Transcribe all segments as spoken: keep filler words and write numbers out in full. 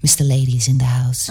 Mister Lady's in the house.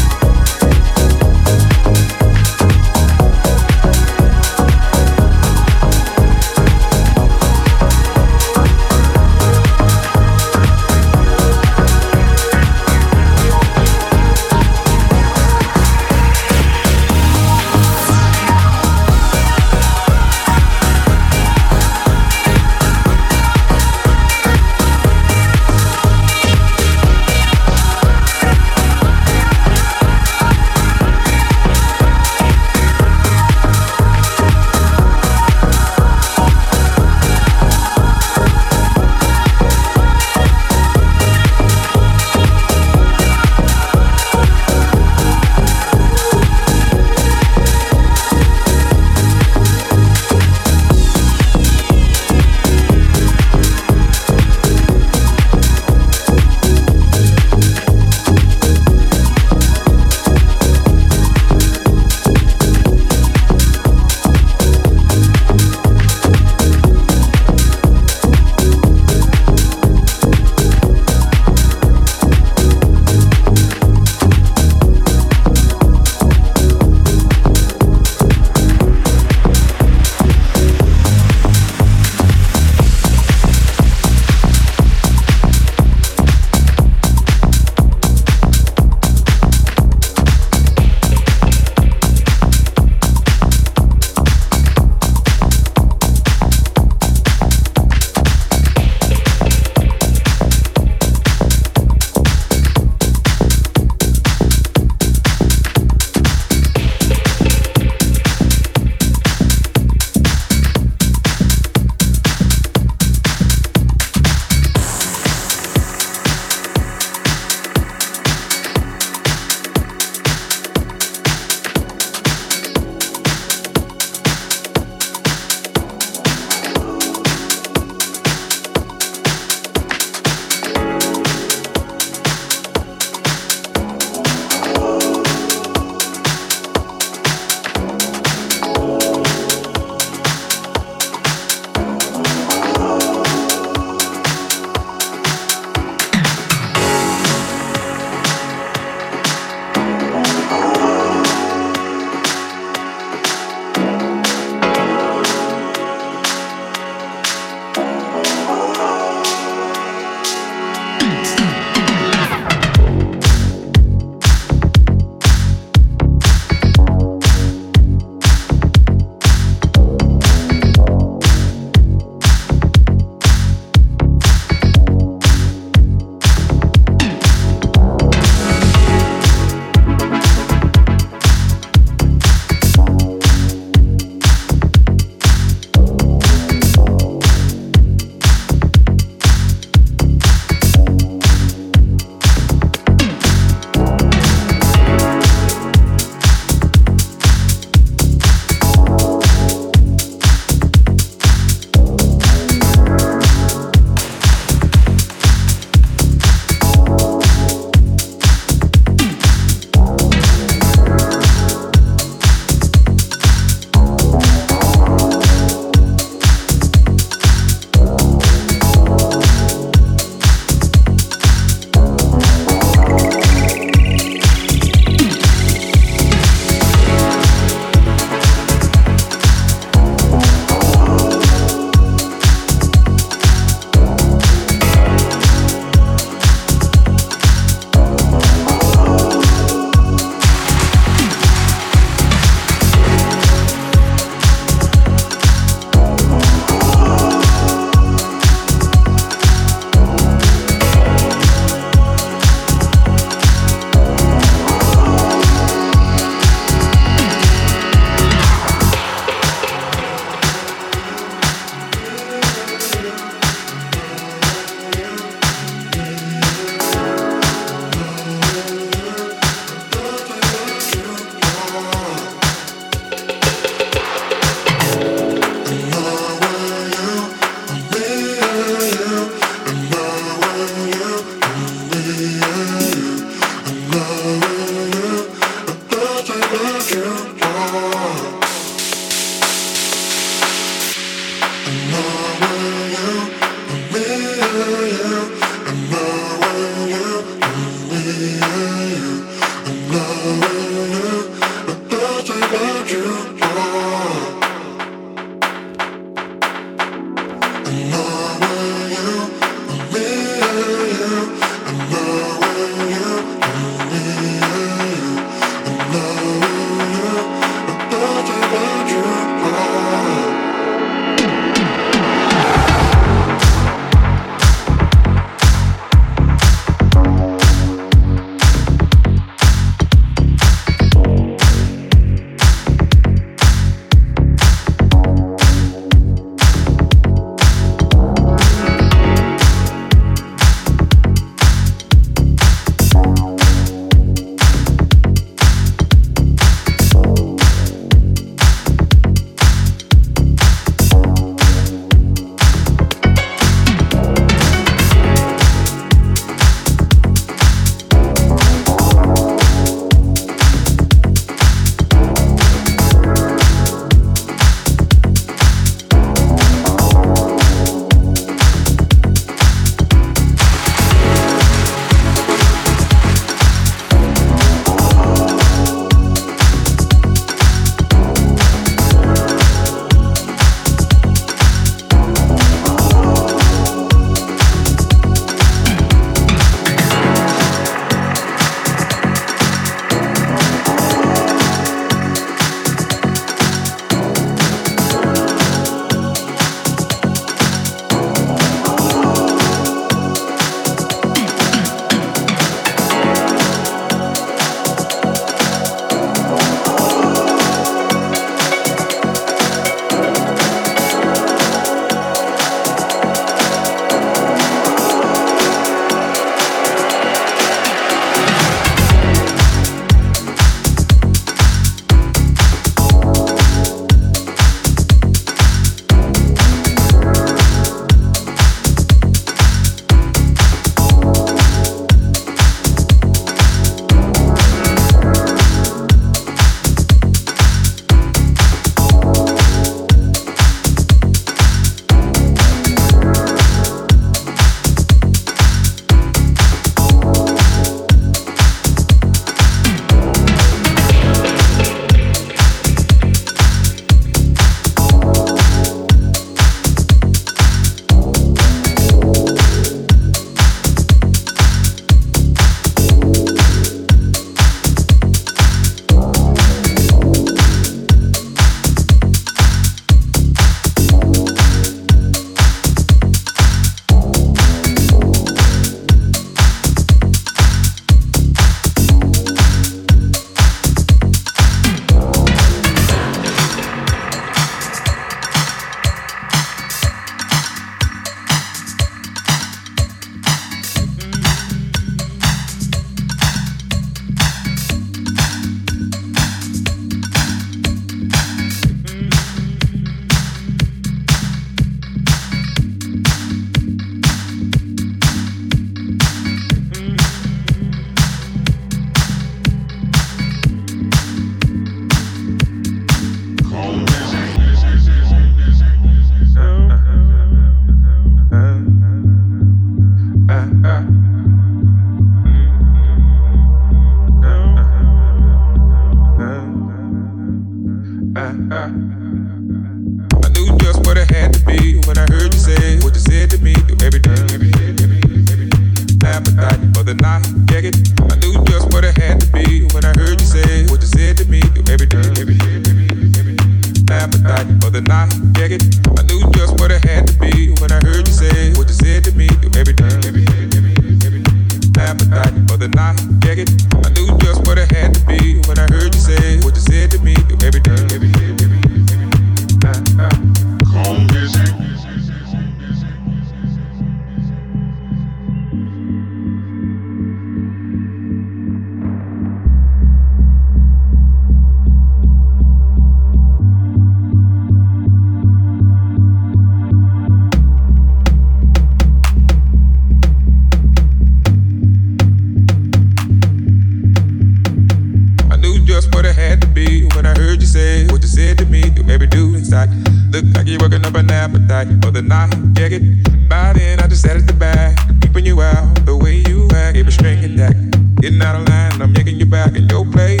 right or the night, get it. By then I just added the bag, keeping you out the way you act. Every string and that, getting out of line, and I'm yanking you back in your place.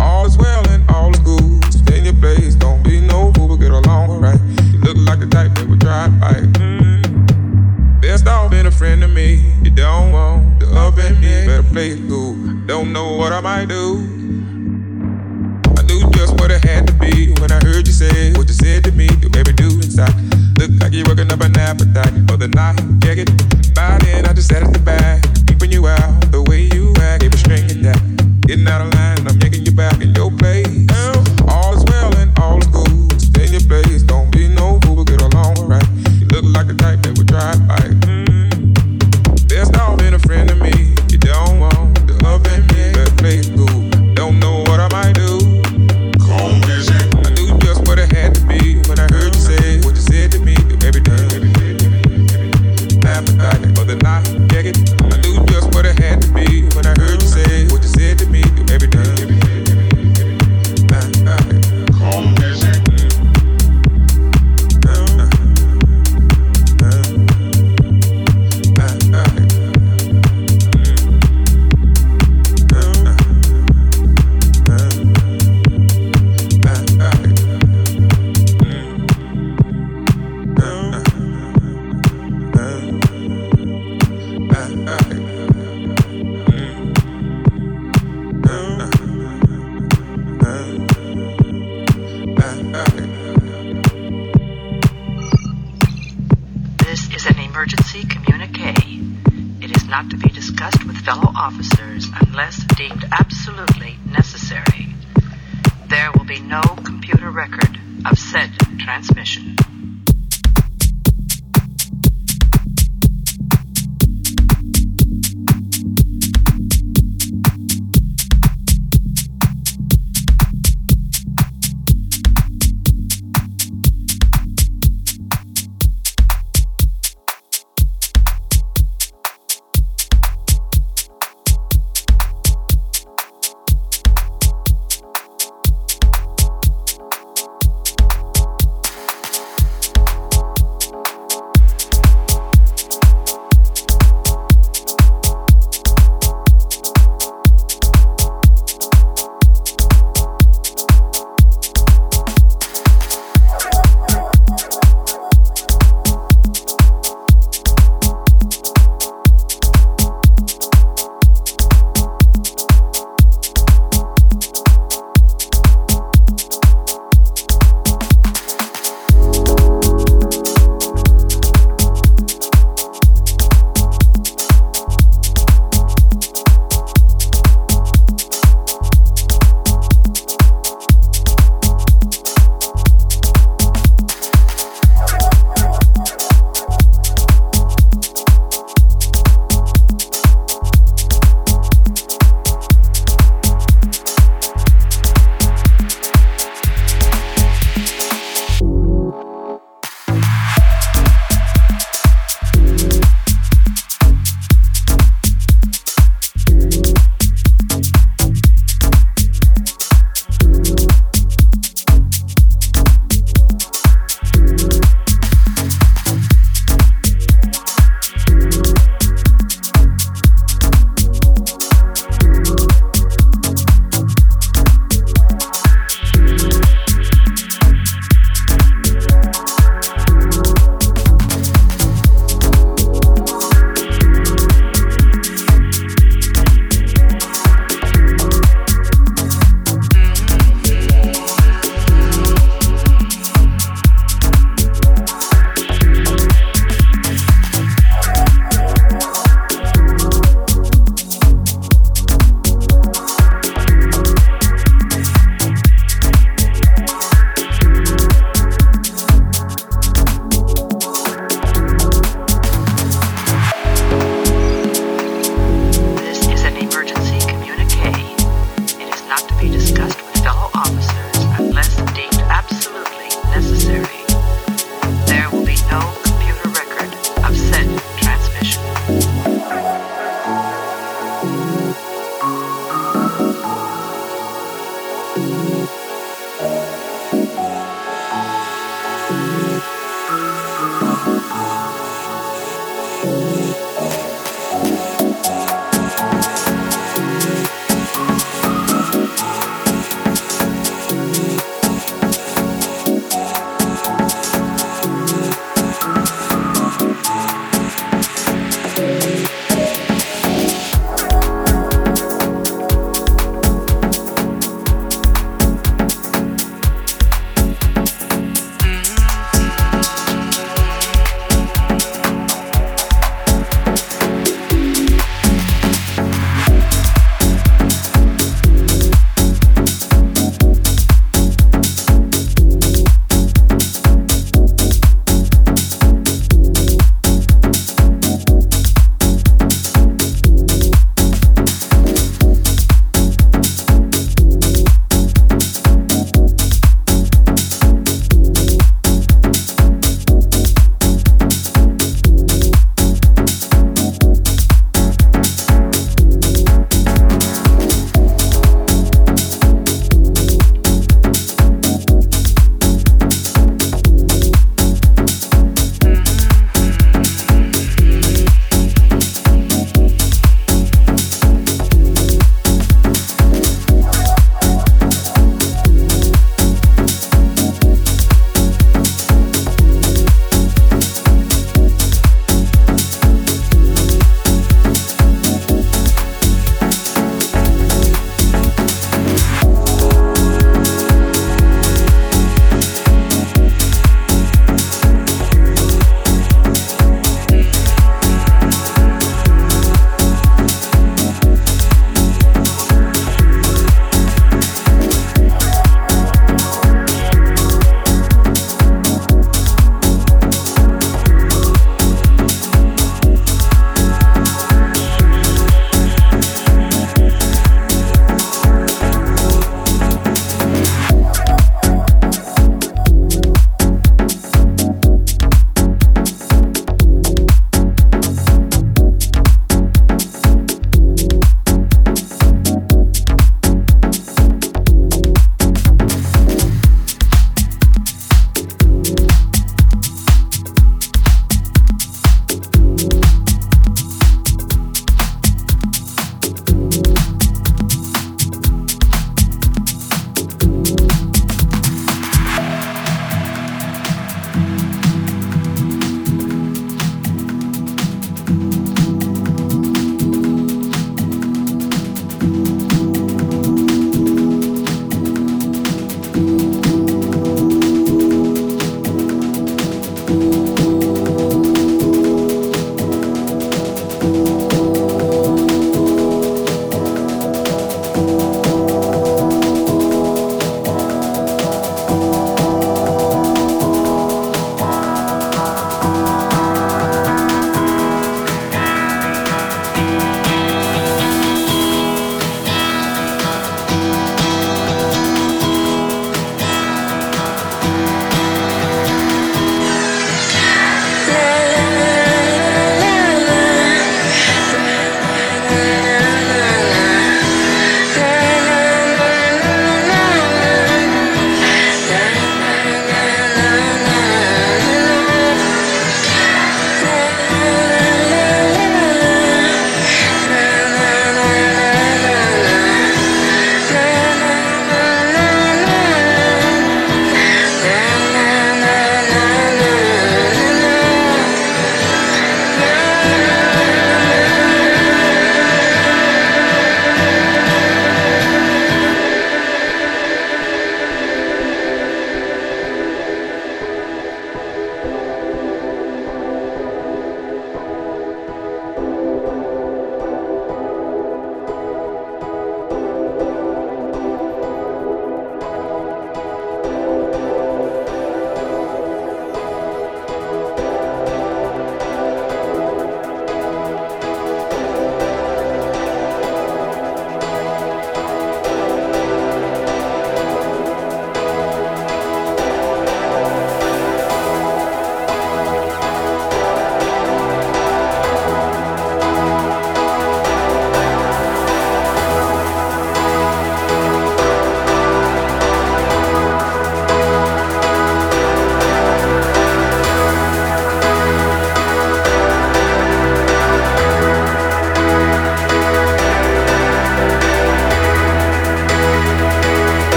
All is well and all is good, stay in your place, don't be no fool, we'll get along alright. You look like the type that would try to fight. Mm. Best off being a friend to me, you don't want to up and me. Better play it cool, don't know what I might do. Just what it had to be when I heard you say what you said to me. You made me do inside. Look like you're working up an appetite for the night. Yeah, get it. By then I just sat at the back, keeping you out the way you act. Gave a string and that, getting out of line. I'm yanking you back in your place. All is well and all is good. Stay in your place. Don't be no fool. We'll get along alright. You look like the type that would try to fight. Mm-hmm. There's not been a friend to me. You don't want the love in me. Better play it cool. Don't know what I might do.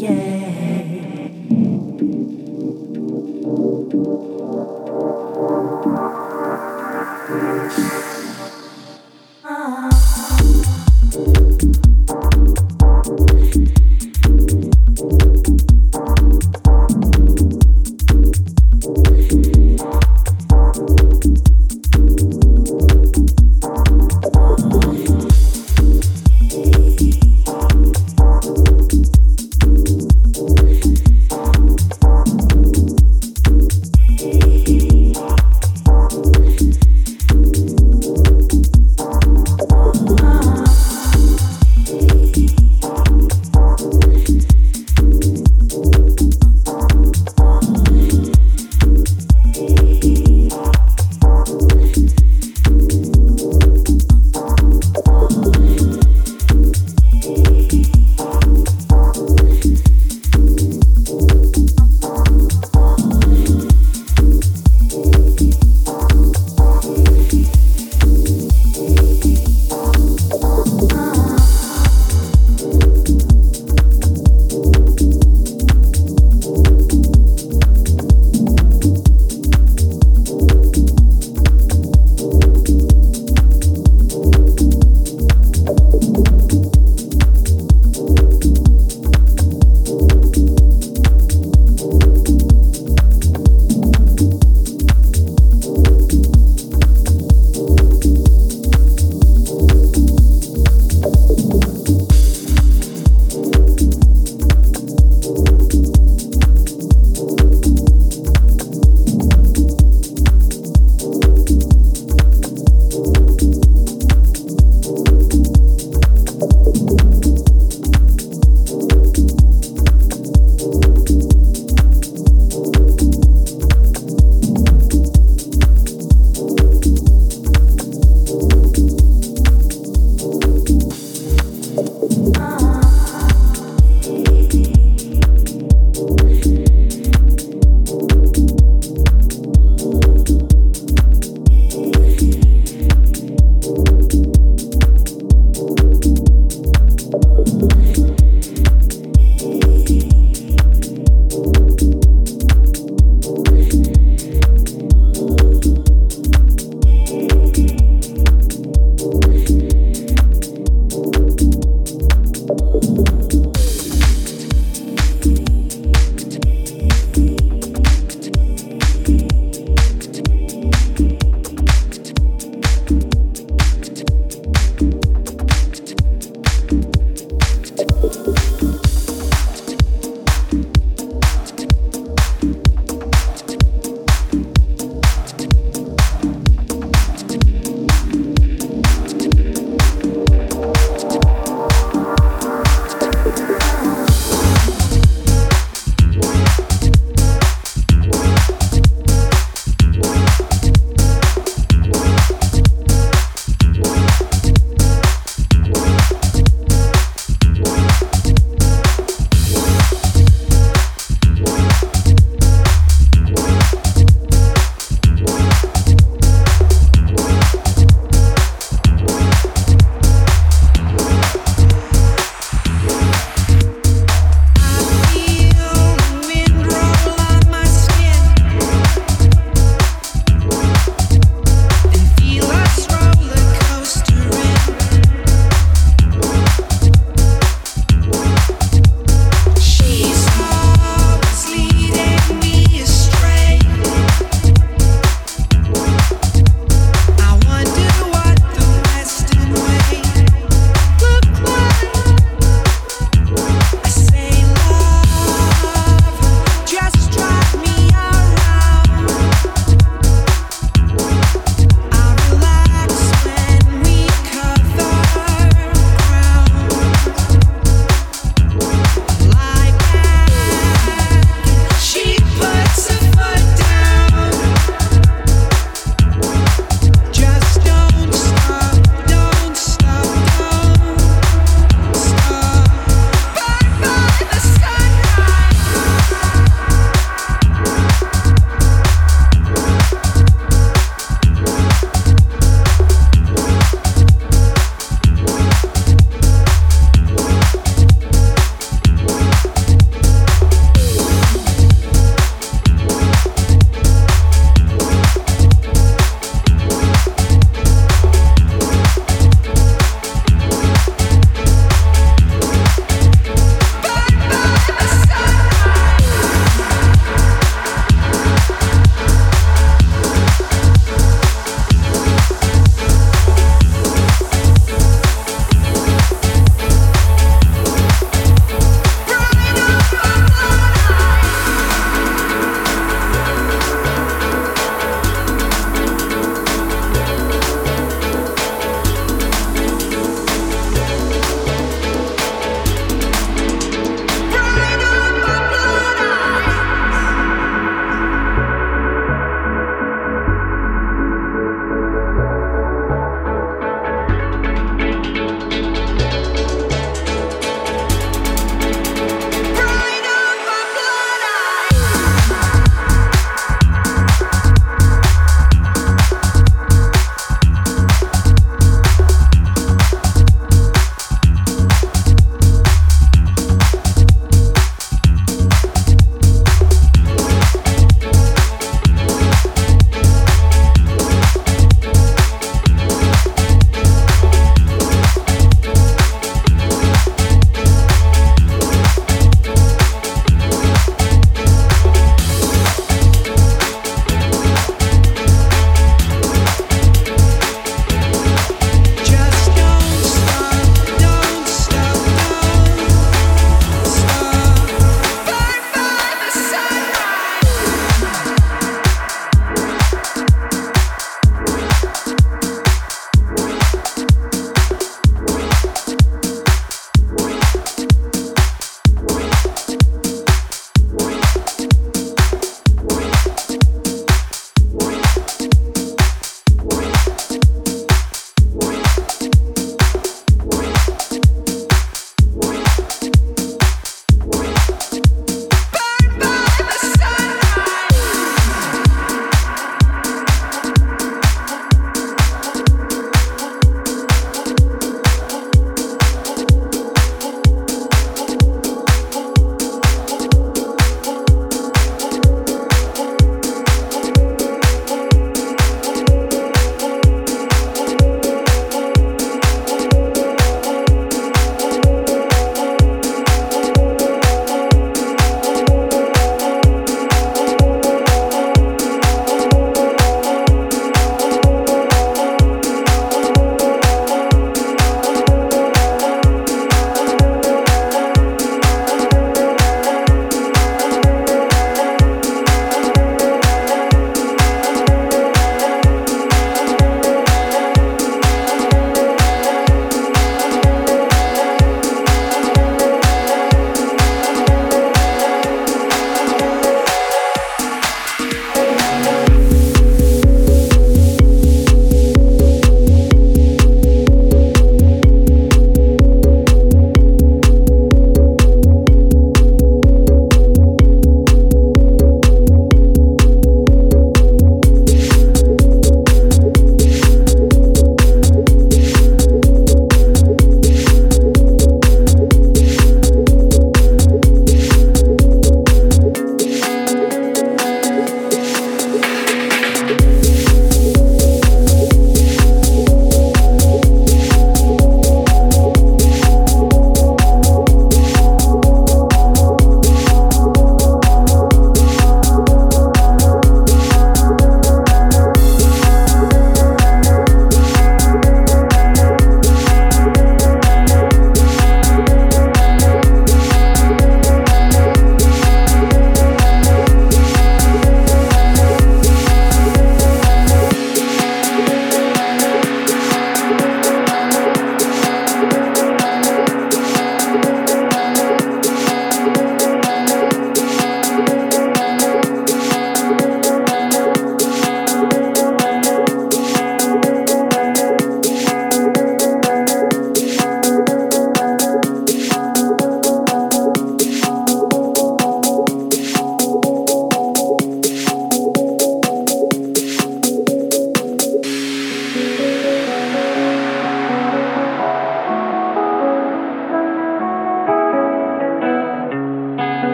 Yeah.